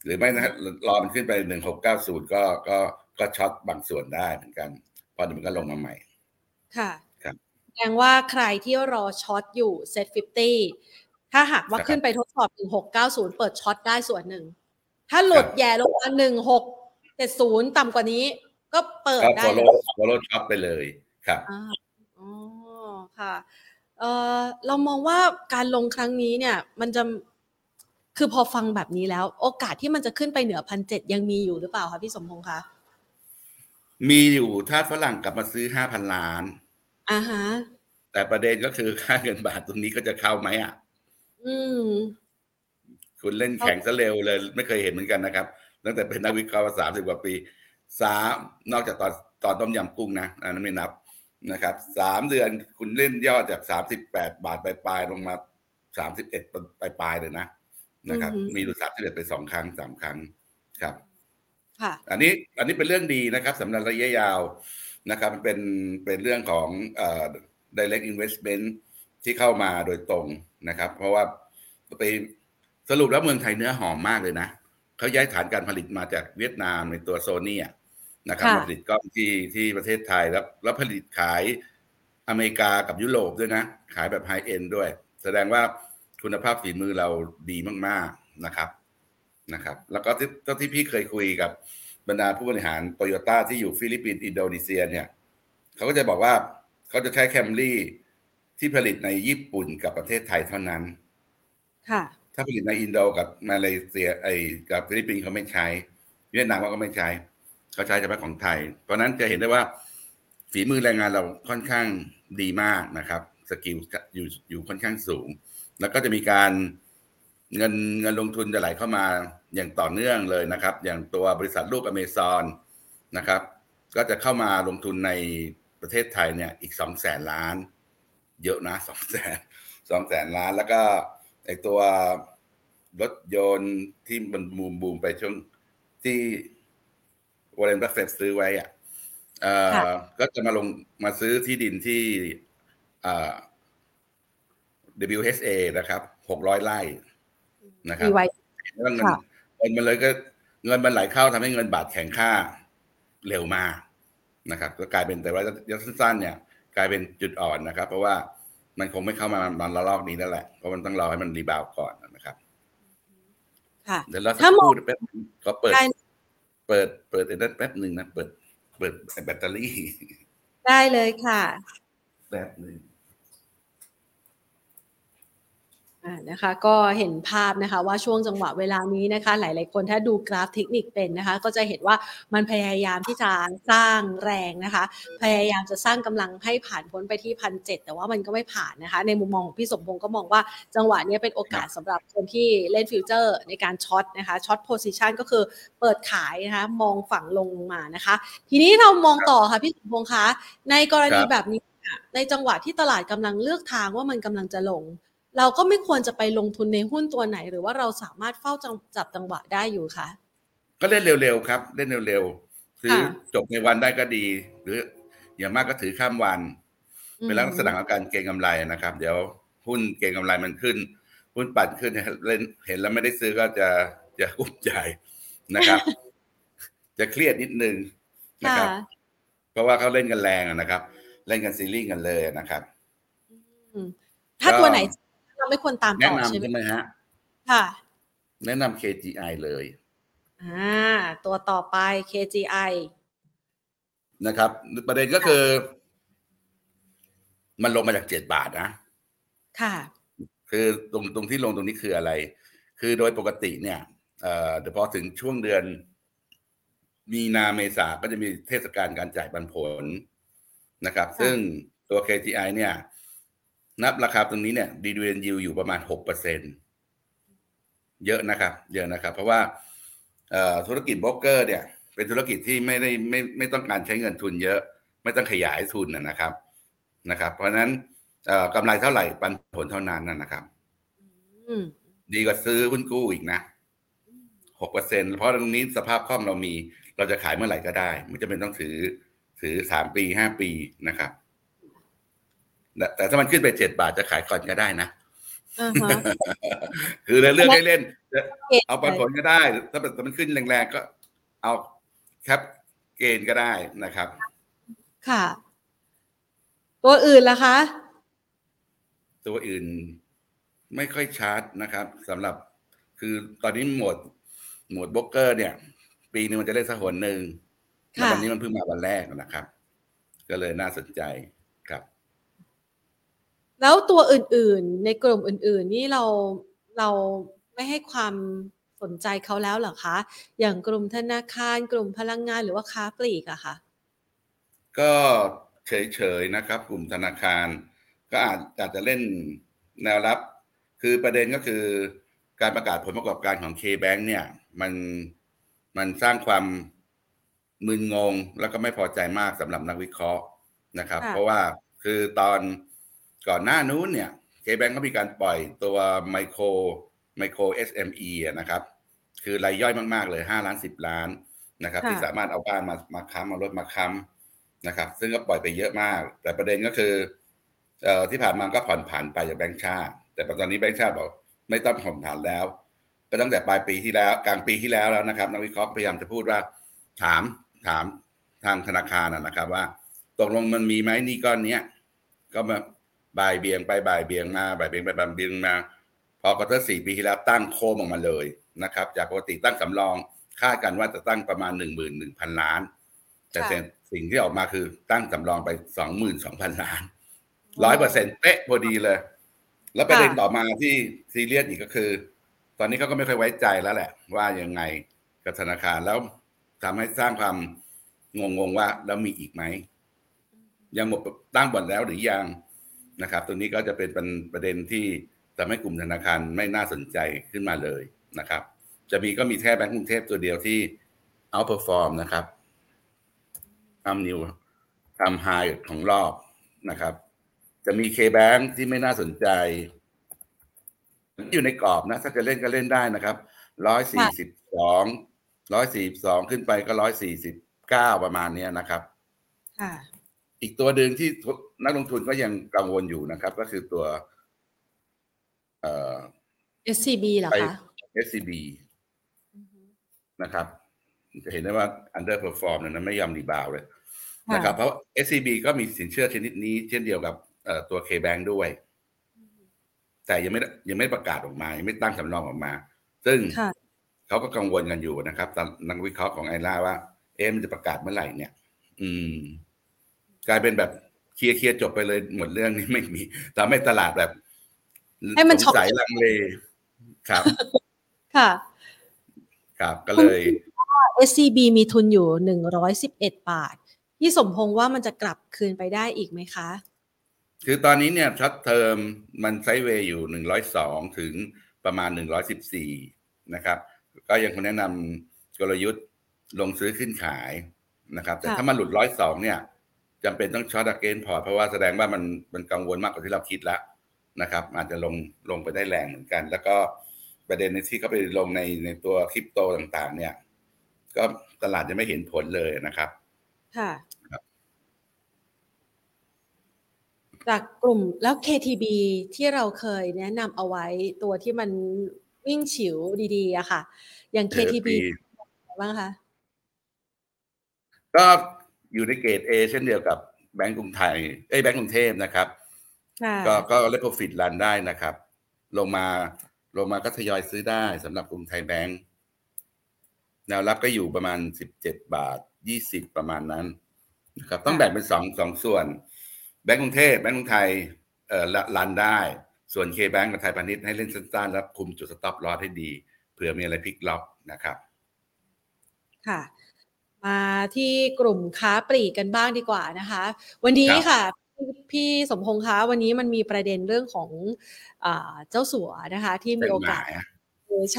หรือไม่นะรอมันขึ้นไป1690ก็ช็อตบางส่วนได้เหมือนกันพอเดี๋ยวมันก็ลงมาใหม่ค่ะครับแสดงว่าใครที่รอช็อตอยู่เซต50ถ้าหากว่าขึ้นไปทดสอบ1690เปิดช็อตได้ส่วนหนึ่งถ้าหลุดแย่ลงมา1670ต่ำกว่านี้ก็เปิดได้เลยก็ลดช็อตไปเลยครับอ๋อค่ะเรามองว่าการลงครั้งนี้เนี่ยมันจะคือพอฟังแบบนี้แล้วโอกาสที่มันจะขึ้นไปเหนือ 1,700 ยังมีอยู่หรือเปล่าคะพี่สมพงษ์คะมีอยู่ถ้าฝรั่งกลับมาซื้อ 5,000 ล้านฮะแต่ประเด็นก็คือค่าเงินบาทตรงนี้ก็จะเข้าไหมอ่ะคุณเล่นแข่งซะเร็วเลยไม่เคยเห็นเหมือนกันนะครับตั้งแต่เป็นนักวิเคราะห์มา30กว่าปีนอกจากตอนต้มยำกุ้งนะอันนั้นไม่นับนะครับ3เดือนคุณเล่นย่อจาก38บาทปลายๆลงมา31ปลายๆเลยนะครับมีหลุด31ไป2ครั้ง3ครั้งครับค่ะอันนี้เป็นเรื่องดีนะครับสำหรับระยะยาวนะครับมันเป็นเรื่องของdirect investmentที่เข้ามาโดยตรงนะครับเพราะว่าไปสรุปแล้วเมืองไทยเนื้อหอมมากเลยนะเขาย้ายฐานการผลิตมาจากเวียดนามในตัวโซนี่นะครับผลิตก็ที่ประเทศไทยแล้วผลิตขายอเมริกากับยุโรปด้วยนะขายแบบไฮเอ็นด์ด้วยแสดงว่าคุณภาพฝีมือเราดีมากๆนะครับแล้วก็ที่พี่เคยคุยกับบรรดาผู้บริหารโตโยต้าที่อยู่ฟิลิปปินส์อินโดนีเซียเนี่ยเขาก็จะบอกว่าเขาจะใช้แคมรี่ที่ผลิตในญี่ปุ่นกับประเทศไทยเท่านั้นค่ะถ้าผลิตในอินโดกับมาเลเซียกับฟิลิปปินส์เขาไม่ใช้เวียดนามเขาก็ไม่ใช้เขาใช้เฉพาะของไทยเพราะนั้นจะเห็นได้ว่าฝีมือแรงงานเราค่อนข้างดีมากนะครับสกิลอยู่ค่อนข้างสูงแล้วก็จะมีการ เงินลงทุนจะไหลเข้ามาอย่างต่อเนื่องเลยนะครับอย่างตัวบริษัทลูก Amazon นะครับก็จะเข้ามาลงทุนในประเทศไทยเนี่ยอีก 200,000 ล้านเยอะนะ 200,000 ล้านแล้วก็ไอ้ตัวรถยนต์ที่มันบูมๆไปช่วงที่วอร์เรน บัฟเฟตต์ซื้อไว้อ่ะก็จะมาซื้อที่ดินที่WHA นะครับ600ไร่นะครับเงินมันเลยก็เงินมันไหลเข้าทำให้เงินบาทแข็งค่าเร็วมากนะครับก็กลายเป็นแต่ว่าระยะสั้นๆเนี่ยกลายเป็นจุดอ่อนนะครับเพราะว่ามันคงไม่เข้ามาตอนระลอกนี้แล้วแหละเพราะมันต้องรอให้มันรีบาวก่อนนะครับค่ะเดี๋ยวเราจะพูดแป๊บก็เปิดได้แป๊บนึงนะเปิดแบตเตอรี่ได้เลยค่ะแป๊บนึงนะคะก็เห็นภาพนะคะว่าช่วงจังหวะเวลานี้นะคะหลายๆคนถ้าดูกราฟเทคนิคเป็นนะคะก็จะเห็นว่ามันพยายามที่จะสร้างแรงนะคะพยายามจะสร้างกำลังให้ผ่านพ้นไปที่ 1,700 แต่ว่ามันก็ไม่ผ่านนะคะในมุมมองของพี่สมพงษ์ก็มองว่าจังหวะนี้เป็นโอกาสสำหรับคนที่เล่นฟิวเจอร์ในการช็อตนะคะช็อตโพซิชันก็คือเปิดขายนะคะมองฝั่งลงมานะคะทีนี้เรามองต่อค่ะพี่สมพงษ์คะในกรณีแบบนี้ในจังหวะที่ตลาดกำลังเลือกทางว่ามันกำลังจะลงเราก็ไม่ควรจะไปลงทุนในหุ้นตัวไหนหรือว่าเราสามารถเฝ้าจับจังหวะได้อยู่คะก็เล่นเร็วๆครับเล่นเร็วๆซื้อจบในวันได้ก็ดีหรืออย่างมากก็ถือข้ามวันเป็นลักษณะของการเก็งกำไรนะครับเดี๋ยวหุ้นเก็งกำไรมันขึ้นหุ้นปั่นขึ้นเล่นเห็นแล้วไม่ได้ซื้อก็จะกุ้มใจนะครับ จะเครียดนิดนึงนะครับเพราะว่าเขาเล่นกันแรงนะครับเล่นกันซีรีส์กันเลยนะครับถ้าตัวไหนเราไม่ควรตามต่อใช่ไหมฮะค่ะแนะนำ KGI เลยตัวต่อไป KGI นะครับประเด็นก็คือมันลงมาจาก7บาทนะค่ะคือตรงที่ลงตรงนี้คืออะไรคือโดยปกติเนี่ยพอถึงช่วงเดือนมีนาเมษาก็จะมีเทศกาลการจ่ายปันผลนะครับซึ่งตัว KGI เนี่ยนับราคาตรงนี้เนี่ย dividend yield อยู่ประมาณ 6% เยอะนะครับเพราะว่าธุรกิจโบรกเกอร์เนี่ยเป็นธุรกิจที่ไม่ต้องการใช้เงินทุนเยอะไม่ต้องขยายทุนนะครับเพราะฉะนั้นกำไรเท่าไหร่ปันผลเท่านั้นนะครับดีกว่าซื้อหุ้นกู้อีกนะ 6% เพราะตรงนี้สภาพคล่องเรามีเราจะขายเมื่อไหร่ก็ได้ไม่จำเป็นต้องถือ3ปี5ปีนะครับแต่ถ้ามันขึ้นไป7บาทจะขายก่อนก็ได้นะ คือเลือกให้เล่นเอาปันผลก็ได้ถ้ามันขึ้นแรงๆก็เอาแคปเกนก็ได้นะครับค่ะตัวอื่นล่ะคะตัวอื่นไม่ค่อยชาร์จนะครับสำหรับคือตอนนี้หมวดโบรกเกอร์เนี่ยปีนึงมันจะได้สักหนหนึ่งแต่วันนี้มันเพิ่งมาวันแรกนะครับก็เลยน่าสนใจครับแล้วตัวอื่นๆในกลุ่มอื่นๆนี่เราไม่ให้ความสนใจเขาแล้วเหรอคะอย่างกลุ่มธนาคารกลุ่มพลังงานหรือว่าค้าปลีกอะคะก็เฉยๆนะครับกลุ่มธนาคารก็อาจจะเล่นแนวรับคือประเด็นก็คือการประกาศผลประกอบการของ K Bank เนี่ยมันสร้างความมึนงงแล้วก็ไม่พอใจมากสำหรับนักวิเคราะห์นะครับเพราะว่าคือตอนก่อนหน้านู้นเนี่ย K Bank ก็มีการปล่อยตัวไมโคร SME นะครับคือรายย่อยมากๆเลย5ล้าน10ล้านนะครับที่สามารถเอาบ้านมาค้ำเอารถมาค้ำนะครับซึ่งก็ปล่อยไปเยอะมากแต่ประเด็นก็คือที่ผ่านมาก็ผ่อนผันไปจากแบงก์ชาติแต่ตอนนี้แบงก์ชาติบอกไม่ต้องผ่อนผันแล้วก็ตั้งแต่ปลายปีที่แล้วกลางปีที่แล้วนะครับนักวิเคราะห์พยายามจะพูดว่าถามทางธนาคารนะครับว่าตกลงมันมีมั้ยหนี้ก้อนเนี้ยก็มาบ่ายเบี่ยงมาพอกระทั่ง4ปีที่แล้วตั้งโคมออกมาเลยนะครับจากปกติตั้งสำรองคาดกันว่าจะตั้งประมาณ 11,000 ล้านแต่สิ่งที่ออกมาคือตั้งสำรองไป 22,000 ล้าน 100% เป๊ะพอดีเลยแล้วประเด็นต่อมาที่ซีเรียสอีกก็คือตอนนี้เขาก็ไม่ค่อยไว้ใจแล้วแหละว่ายังไงกับธนาคารแล้วทำให้สร้างความงงๆว่าแล้วมีอีกไหมยังหมดตั้งหมดแล้วหรือยังนะครับตรงนี้ก็จะเป็นประเด็นที่ แต่ไม่กลุ่มธนาคารไม่น่าสนใจขึ้นมาเลยนะครับจะมีก็มีแค่แบงก์กรุงเทพตัวเดียวที่เอาท์เพอร์ฟอร์มนะครับทำนิวทำไฮของรอบนะครับจะมี K Bank ที่ไม่น่าสนใจอยู่ในกรอบนะถ้าจะเล่นก็เล่นได้นะครับ142ขึ้นไปก็149ประมาณนี้นะครับอีกตัวหนึ่งที่นักลงทุนก็ยังกังวลอยู่นะครับก็คือตัวSCB เหรอคะ SCB นะครับจะเห็นได้ว่า underperform นั้นไม่ยอมรีบาวเลยนะครับเพราะ SCB ก็มีสินเชื่อชนิดนี้เช่นเดียวกับตัว K Bank ด้วยแต่ยังไม่ประกาศออกมายังไม่ตั้งสำรองออกมาซึ่งเขาก็กังวลกันอยู่นะครับตามนักวิเคราะห์ของไอล่าว่ามันจะประกาศเมื่อไหร่เนี่ยกลายเป็นแบบเคลียร์ๆจบไปเลยหมดเรื่องนี้ไม่มีทำให้ตลาดแบบให้มันสงสัยลังเลครับค่ะครับก็เลย SCB มีทุนอยู่111บาทที่สมพงษ์ว่ามันจะกลับคืนไปได้อีกไหมคะคือตอนนี้เนี่ยช็อตเทอมมันไซด์เวย์อยู่102ถึงประมาณ114นะครับก็ยังคงแนะนำกลยุทธ์ลงซื้อขึ้นขายนะครับแต่ถ้ามันหลุด102เนี่ยจำเป็นต้องช็อตอะเกนพอร์ตเพราะว่าแสดงว่ามันกังวลมากกว่าที่เราคิดแล้วนะครับอาจจะลงไปได้แรงเหมือนกันแล้วก็ประเด็นที่เขาไปลงในตัวคริปโตต่างๆเนี่ยก็ตลาดยังไม่เห็นผลเลยนะครับค่ะจากกลุ่มแล้ว KTB ที่เราเคยแนะนำเอาไว้ตัวที่มันวิ่งฉิวดีๆอะค่ะอย่าง KTB บ้างคะก็อยู่ในเกรด A เช่นเดียวกับแบงก์กรุงไทยแบงก์กรุงเทพนะครับก็เลทโปรฟิตรันได้นะครับลงมาก็ทยอยซื้อได้สำหรับกรุงไทยแบงก์แนวรับก็อยู่ประมาณ17.20 บาทประมาณนั้นนะครับต้องแบ่งเป็น2ส่วนแบงก์กรุงเทพแบงก์กรุงไทยรันได้ส่วน K Bank กับไทยพาณิชย์ให้เล่นสั้นๆรับคุมจุดสต็อปลอสให้ดีเผื่อมีอะไรพลิกล็อกนะครับค่ะมาที่กลุ่มค้าปลีกกันบ้างดีกว่านะคะวันนี้ค่ะพี่สมพงษ์คะวันนี้มันมีประเด็นเรื่องของเจ้าสัวนะคะที่มีโอกาสใ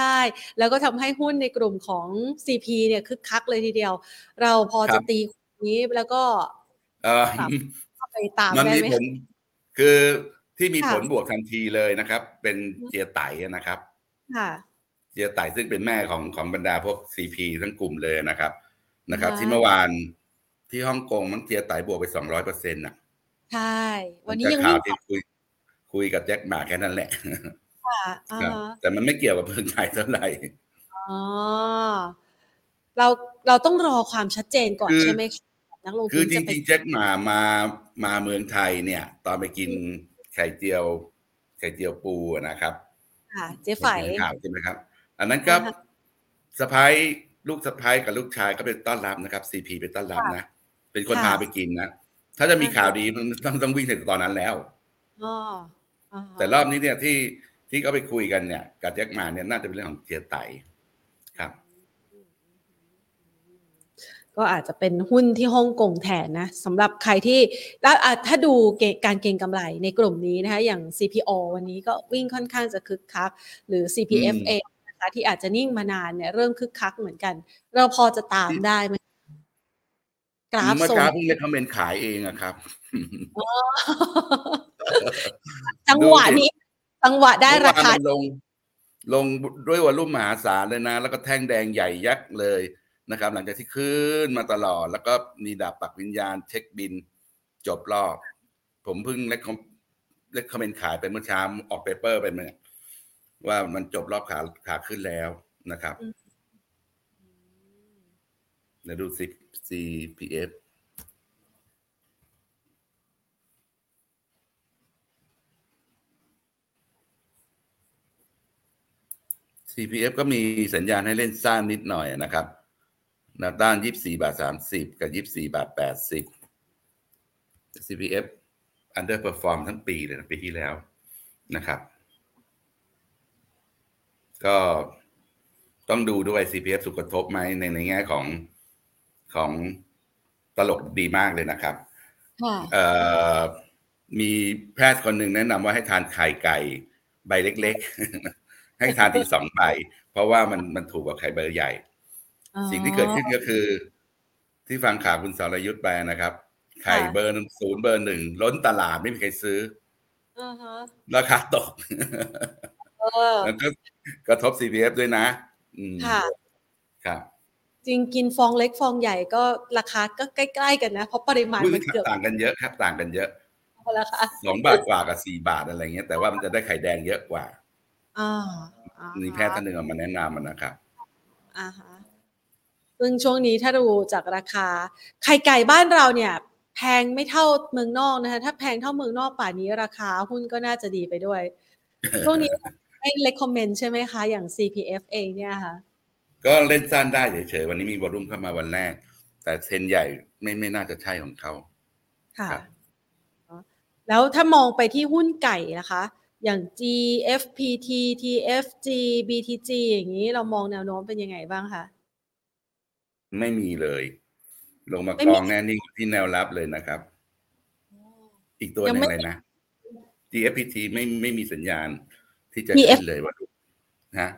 ช่ๆแล้วก็ทำให้หุ้นในกลุ่มของ CP เนี่ยคึกคักเลยทีเดียวเราพอจะตีนี้แล้วก็ไปตามได้ไหมคือที่มีผลบวกทันทีเลยนะครับเป็นเจียไต่นะครับเจียไต่ซึ่งเป็นแม่ของบรรดาพวก CP ทั้งกลุ่มเลยนะครับที่เมื่อวานที่ฮ่องกงมันเจียไต่บวกไป 200% น่ะใช่วันนี้ยังมีคุยกับแจ็คหม่าแค่นั้นแหละแต่มันไม่เกี่ยวกับเพิ่งไทยเท่าไหร่เราต้องรอความชัดเจนก่อนใช่ไหมนักลงทุนคือจริงๆแจ็คหม่ามาเมืองไทยเนี่ยตอนไปกินไข่เจียวปูนะครับเจ๊ไฝข่าวใช่ไหมครับอันนั้นก็สะพ้ายลูกสะพ้ายกับลูกชายก็เป็นต้อนรับนะครับ CP เป็นต้อนรับนะเป็นคนพาไปกินนะถ้าจะมีข่าวดีมันต้องวิ่งถึงตอนนั้นแล้วแต่รอบนี้เนี่ยที่เขาไปคุยกันเนี่ยกับแจ็คหม่าเนี่ยน่าจะเป็นเรื่องของเจียไต่ครับก็อาจจะเป็นหุ้นที่ฮ่องกงแทนนะสำหรับใครที่ถ้าดูการเก็งกำไรในกลุ่มนี้นะคะอย่าง CPO วันนี้ก็วิ่งค่อนข้างจะคึกคักหรือ CPF เองนะคะที่อาจจะนิ่งมานานเนี่ยเริ่มคึกคักเหมือนกันเราพอจะตามได้ไหมกราฟส่งเมื่อเช้าเพิ่งได้คอมเมนต์ขายเองอะครับจังหวะได้ราคาลงด้วยวอลุ่มมหาศาลเลยนะแล้วก็แท่งแดงใหญ่ยักษ์เลยนะครับหลังจากที่ขึ้นมาตลอดแล้วก็มีดาบปักวิญญาณเช็คบินจบรอบผมเพิ่งเล็กคอมเมนต์ขายไปเมื่อเช้าออกเปเปอร์ไปเนี่ยว่ามันจบรอบขาขึ้นแล้วนะครับเดี๋ยวดู CPF CPF ก็มีสัญญาณให้เล่นสั้นนิดหน่อยนะครับแนวต้าน 24.30 กับ 24.80 CPF underperform ทั้งปีเลยนะปีที่แล้วนะครับก็ต้องดูด้วย CPF สุขกระทบไหมในแง่ของตลกดีมากเลยนะครับมีแพทย์คนหนึ่งแนะนำว่าให้ทานไข่ไก่ ใบเล็กๆให้ทานถึง2ใบเพราะว่ามันถูกกว่าไข่ใบใหญ่สิ่งที่เกิดขึ้นก็คือที่ฟังข่าวคุณสรยุทธไปนะครับไข่เบอร์0เบอร์1ล้นตลาดไม่มีใครซื้อราคาตกแล้วก็กระทบ CPF ด้วยนะค่ะครับจริงกินฟองเล็กฟองใหญ่ก็ราคาก็ใกล้ๆกันนะเพราะปริมาณมันเกือบต่างกันเยอะครับต่างกันเยอะราคา2บาทกว่ากับ4บาทอะไรเงี้ยแต่ว่ามันจะได้ไข่แดงเยอะกว่านี่แพทย์ท่านนึงมาแนะนำนะครับซึ่งช่วงนี้ถ้าดูจากราคาไข่ไก่บ้านเราเนี่ยแพงไม่เท่าเมืองนอกนะคะถ้าแพงเท่าเมืองนอกป่านนี้ราคาหุ้นก็น่าจะดีไปด้วยช่วงนี้ให้ recommend ใช่ไหมคะอย่าง CPF เองเนี่ยค่ะก็เล่นสั้นได้เฉยๆวันนี้มีวอลุ่มเข้ามาวันแรกแต่เทรนด์ใหญ่ไม่น่าจะใช่ของเขาค่ะแล้วถ้ามองไปที่หุ้นไก่นะคะอย่าง GFPT TFG BTG อย่างนี้เรามองแนวโน้มเป็นยังไงบ้างคะไม่มีเลยลงมากองแน่นิ่งที่แนวรับเลยนะครับอีกตัวนึงเลยนะ TFPT ไม่มีสัญญาณที่จะขึ้นเลยว่านะ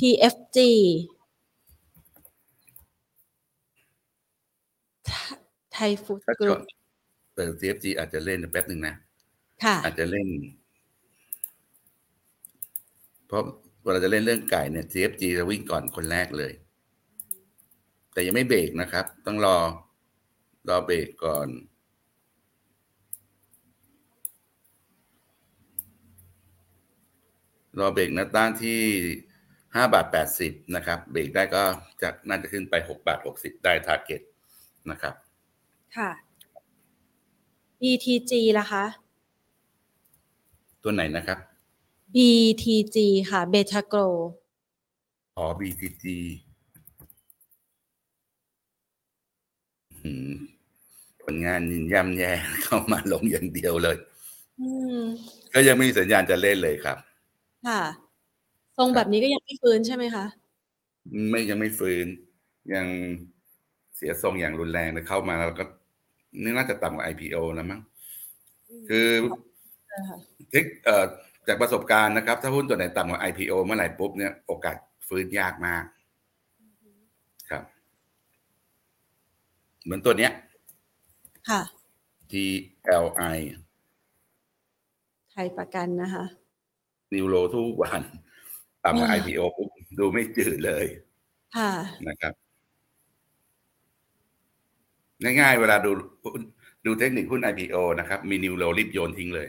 TFG ไทยฟู้ดกรุ๊ปเปิด CFG อาจจะเล่นแป๊บนึงนะอาจจะเล่นเพราะเวลาจะเล่นเรื่องไก่เนี่ย CFG จะวิ่งก่อนคนแรกเลยแต่ยังไม่เบรกนะครับต้องรอเบรกก่อนรอเบรกนะต้านที่5.80 บาทนะครับเบรกได้ก็จะน่าจะขึ้นไป6.60 บาทได้ทาร์เก็ตนะครับค่ะBTG ล่ะคะตัวไหนนะครับ BTG ค่ะ Betagro อ๋อ BTG ผลงานย่ำแย่เข้ามาลงอย่างเดียวเลยก็ยังไม่มีสัญญาณจะเล่นเลยครับค่ะทรงแบบนี้ก็ยังไม่ฟื้นใช่ไหมคะไม่ยังไม่ฟื้นยังเสียทรงอย่างรุนแรงเลยเข้ามาแล้วก็นี่น่าจะต่ำกว่า IPO แล้วมั้งคือจากประสบการณ์นะครับถ้าหุ้นตัวไหนต่ำกว่า IPO เมื่อไหร่ปุ๊บเนี่ยโอกาสฟื้นยากมากครับเหมือนตัวเนี้ยค่ะ TLI ไทยประกันนะคะนิวโรทุกวันต่ำกว่า IPO ปุ๊บดูไม่จืดเลยค่ะนะครับง่ายๆเวลาดูเทคนิคหุ้น IPO นะครับมีนิวโรรีบโยนทิ้งเลย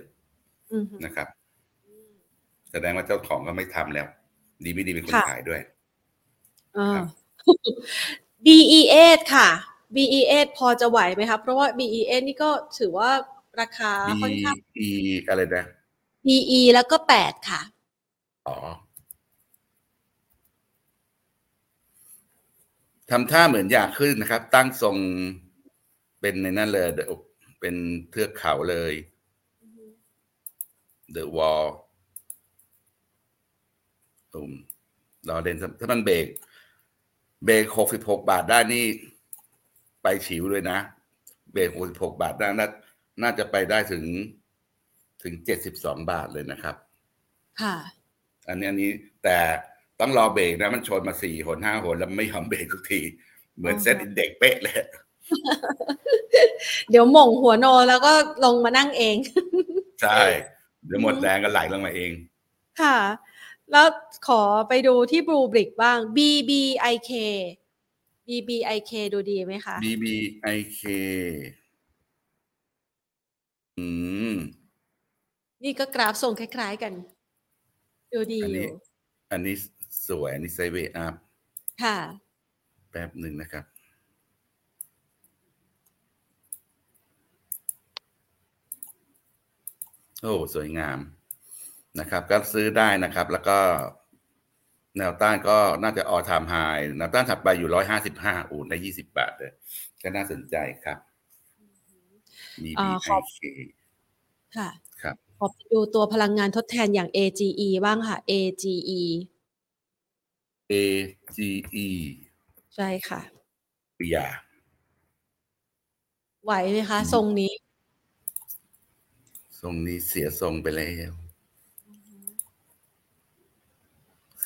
นะครับแสดงว่าเจ้าของก็ไม่ทำแล้วดีไม่ดีเป็นคนขายด้วยBE8 ค่ะ BE8 พอจะไหวไหมคะเพราะว่า BE8 นี่ก็ถือว่าราคาค่อนข้าง BE อะไรนะ BE แล้วก็8ค่ะอ๋อทำท่าเหมือนอยากขึ้นนะครับตั้งทรงเป็นในนั่นเลยเป็นเทือกเขาเลย The Wall รอเล่นถ้ามันเบรก66 บาทได้นี่ไปฉิวเลยนะเบรก66 บาทได้น่าจะไปได้ถึง72 บาทเลยนะครับค่ะอันนี้แต่ต้องรอเบรกนะมันชนมา4หน5หนแล้วไม่ยอมเบรกทุกทีเหมือนเซตอินเด็กซ์เป๊ะเลยเดี๋ยวหม่งหัวโนแล้วก็ลงมานั่งเองใช่เดี๋ยวหมดแรงก็ไหลลงมาเองค่ะแล้วขอไปดูที่ Blue Brick บ้าง BBIK ดูดีไหมคะ BBIK นี่ก็กราฟทรงคล้ายๆกันดูดีอยู่อันนี้สวยอันนี้ไซด์เวย์อัพค่ะแป๊บหนึ่งนะครับโอ้สวยงามนะครับก็ซื้อได้นะครับแล้วก็แนวต้านก็น่าจะออลไทม์ไฮแนวต้านถัดไปอยู่155อูดได้20 บาทเลยก็น่าสนใจครับมีBIKค่ะครับขอไปดูตัวพลังงานทดแทนอย่าง AGE บ้างค่ะ AGE ใช่ค่ะอย่าไหวไหมคะทรงนี้เสียทรงไปแล้ว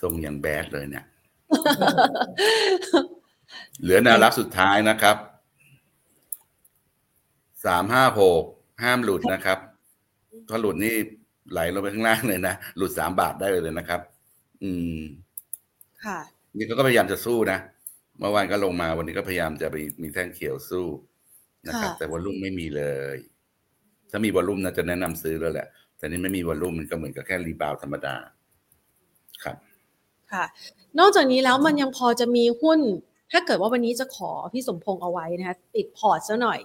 ทรงอย่างแบดเลยเนี่ยเหลือแนวรับสุดท้ายนะครับ356ห้ามหลุดนะครับถ้าหลุดนี่ไหลลงไปข้างล่างเลยนะหลุด3บาทได้เลยนะครับค่ะนี่ก็พยายามจะสู้นะเมื่อวานก็ลงมาวันนี้ก็พยายามจะไปมีแท่งเขียวสู้นะครับแต่วอลลุ่มไม่มีเลยถ้ามีวอลลุ่มน่าจะแนะนำซื้อแล้วแหละแต่นี่ไม่มีวอลลุ่มมันก็เหมือนกับแค่รีบาวธรรมดาครับค่ะนอกจากนี้แล้วมันยังพอจะมีหุ้นถ้าเกิดว่าวันนี้จะขอพี่สมพงษ์เอาไว้นะคะติดพอร์ตซะหน่อย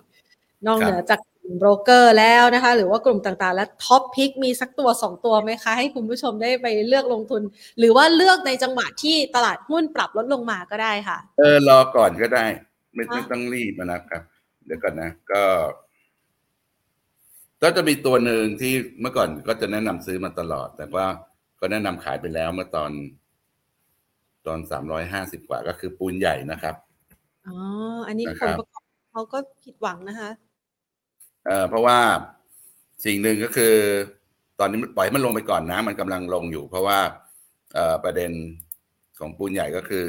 นอกเหนือจากโบรกเกอร์แล้วนะคะหรือว่ากลุ่มต่างๆและท็อปพิกมีสักตัว2ตัวไหมคะให้คุณผู้ชมได้ไปเลือกลงทุนหรือว่าเลือกในจังหวะที่ตลาดหุ้นปรับลดลงมาก็ได้ค่ะรอก่อนก็ได้ไม่ต้องรีบนะครับเดี๋ยวก่อนนะก็จะมีตัวหนึ่งที่เมื่อก่อนก็จะแนะนำซื้อมาตลอดแต่ว่าก็แนะนำขายไปแล้วเมื่อตอน350กว่าก็คือปูนใหญ่นะครับอ๋ออันนี้ผลประกอบเขาก็ผิดหวังนะคะเพราะว่าสิ่งหนึ่งก็คือตอนนี้ปล่อยให้มันลงไปก่อนนะมันกำลังลงอยู่เพราะว่าประเด็นของปูนใหญ่ก็คือ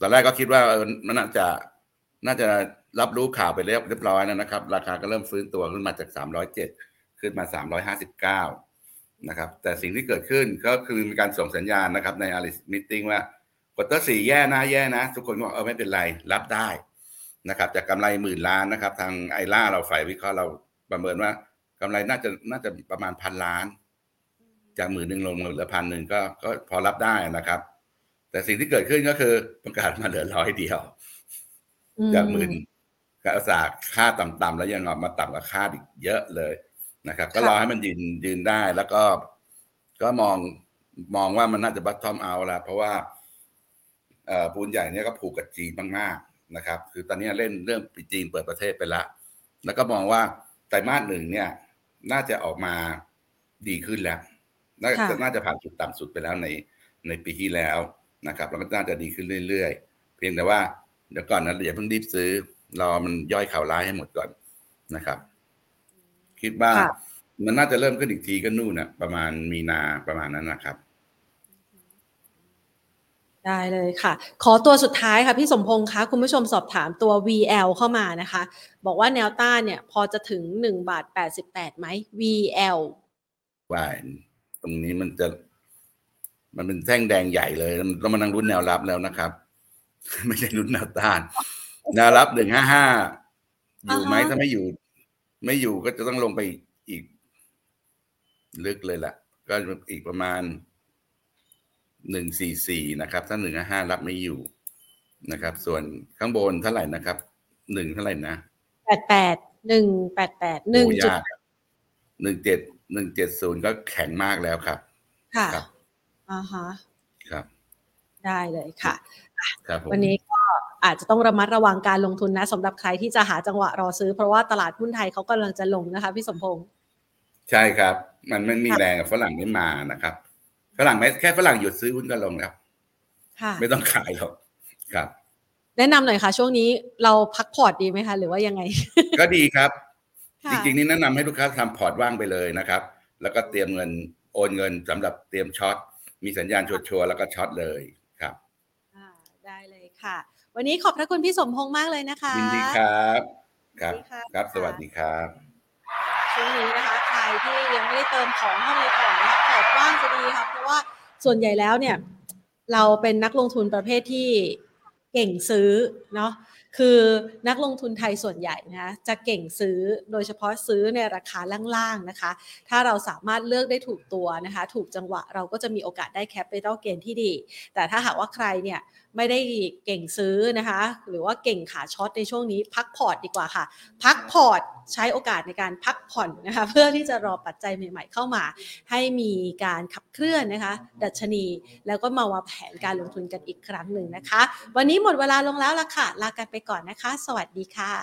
ตอนแรกก็คิดว่ามันน่าจะรับรู้ข่าวไปเรียบร้อยแล้วนะครับราคาก็เริ่มฟื้นตัวขึ้นมาจาก307ขึ้นมา359นะครับแต่สิ่งที่เกิดขึ้นก็คือมีการส่งสัญญาณนะครับใน Analyst Meeting ว่าควอเตอร์4แย่นะทุกคนบอกไม่เป็นไรรับได้นะครับจากกำไร10,000 ล้านนะครับทางไอล่าเราฝ่ายวิเคราะห์เราประเมินว่ากำไรน่าจะประมาณ1,000 ล้านจาก10,000ลงเหลือ1,000ก็พอรับได้นะครับแต่สิ่งที่เกิดขึ้นก็คือประกาศมาเหลือ100 เดียวจาก10,000ก็อุตสาห์ค่าต่ำๆแล้วยังออกมาต่ำกว่าคาดอีกเยอะเลยนะครับก็รอให้มันยืนได้แล้วก็มองว่ามันน่าจะบัตทอมเอาละเพราะว่าปูนใหญ่เนี่ยก็ผูกกับจีนมากๆนะครับคือตอนนี้เล่นเรื่องจีนเปิดประเทศไปละแล้วก็มองว่าไตรมาส1เนี่ยน่าจะออกมาดีขึ้นแล้วน่าจะผ่านจุดต่ำสุดไปแล้วในปีที่แล้วนะครับแล้วก็น่าจะดีขึ้นเรื่อยๆเพียงแต่ว่าเดี๋ยวก่อนนะอย่าเพิ่งรีบซื้อรอมันย่อยข่าวร้ายให้หมดก่อนนะครับคิดว่ามันน่าจะเริ่มขึ้นอีกทีก็นู่นน่ะประมาณมีนาประมาณนั้นนะครับได้เลยค่ะขอตัวสุดท้ายค่ะพี่สมพงษ์คะคุณผู้ชมสอบถามตัว VL เข้ามานะคะบอกว่าแนวต้านเนี่ยพอจะถึง1.88 บาทไหม VL ว่าตรงนี้มันเป็นแท่งแดงใหญ่เลยต้องมานั่งลุ้นแนวรับแล้วนะครับไม่ใช่ลุ้นแนวต้านแนวรับ155อยู่ไหมถ้าไม่อยู่ก็จะต้องลงไปอีกลึกเลยล่ะก็อีกประมาณ144นะครับถ้า155รับไม่อยู่นะครับส่วนข้างบนเท่าไหร่นะครับ1เท่าไหร่นะ170ก็แข็งมากแล้วครับค่ะอ่าฮะครับได้เลยค่ะวันนี้ก็อาจจะต้องระมัดระวังการลงทุนนะสำหรับใครที่จะหาจังหวะรอซื้อเพราะว่าตลาดหุ้นไทยเขากำลังจะลงนะคะพี่สมพงษ์ใช่ครับมันไม่มีแรงฝรั่งไม่มานะครับฝรั่งไม่แค่ฝรั่งหยุดซื้อหุ้นก็ลงแล้วไม่ต้องขายหรอกครับแนะนำหน่อยค่ะช่วงนี้เราพักพอร์ตดีไหมคะหรือว่ายังไงก็ดีครับจริงๆนี่แนะนำให้ลูกค้าทำพอร์ตว่างไปเลยนะครับแล้วก็เตรียมเงินโอนเงินสำหรับเตรียมช็อตมีสัญญาณชัวร์แล้วก็ช็อตเลยครับได้เลยค่ะวันนี้ขอบพระคุณพี่สมพงษ์มากเลยนะคะยินดีครับครับครับสวัสดีครับช่วงนี้นะคะใครที่ยังไม่ได้เติมของเข้าในพอร์ตนะคะพอร์ตว่างจะดีค่ะเพราะว่าส่วนใหญ่แล้วเนี่ยเราเป็นนักลงทุนประเภทที่เก่งซื้อเนาะคือนักลงทุนไทยส่วนใหญ่นะจะเก่งซื้อโดยเฉพาะซื้อในราคาล่างๆนะคะถ้าเราสามารถเลือกได้ถูกตัวนะคะถูกจังหวะเราก็จะมีโอกาสได้แคปปิตอลเกนที่ดีแต่ถ้าหากว่าใครเนี่ยไม่ได้เก่งซื้อนะคะหรือว่าเก่งขาช็อตในช่วงนี้พักพอร์ตดีกว่าค่ะพักพอร์ตใช้โอกาสในการพักผ่อนนะคะเพื่อที่จะรอปัจจัยใหม่ๆเข้ามาให้มีการขับเคลื่อนนะคะดัชนีแล้วก็มาวางแผนการลงทุนกันอีกครั้งหนึ่งนะคะวันนี้หมดเวลาลงแล้วล่ะค่ะลากันไปก่อนนะคะสวัสดีค่ะ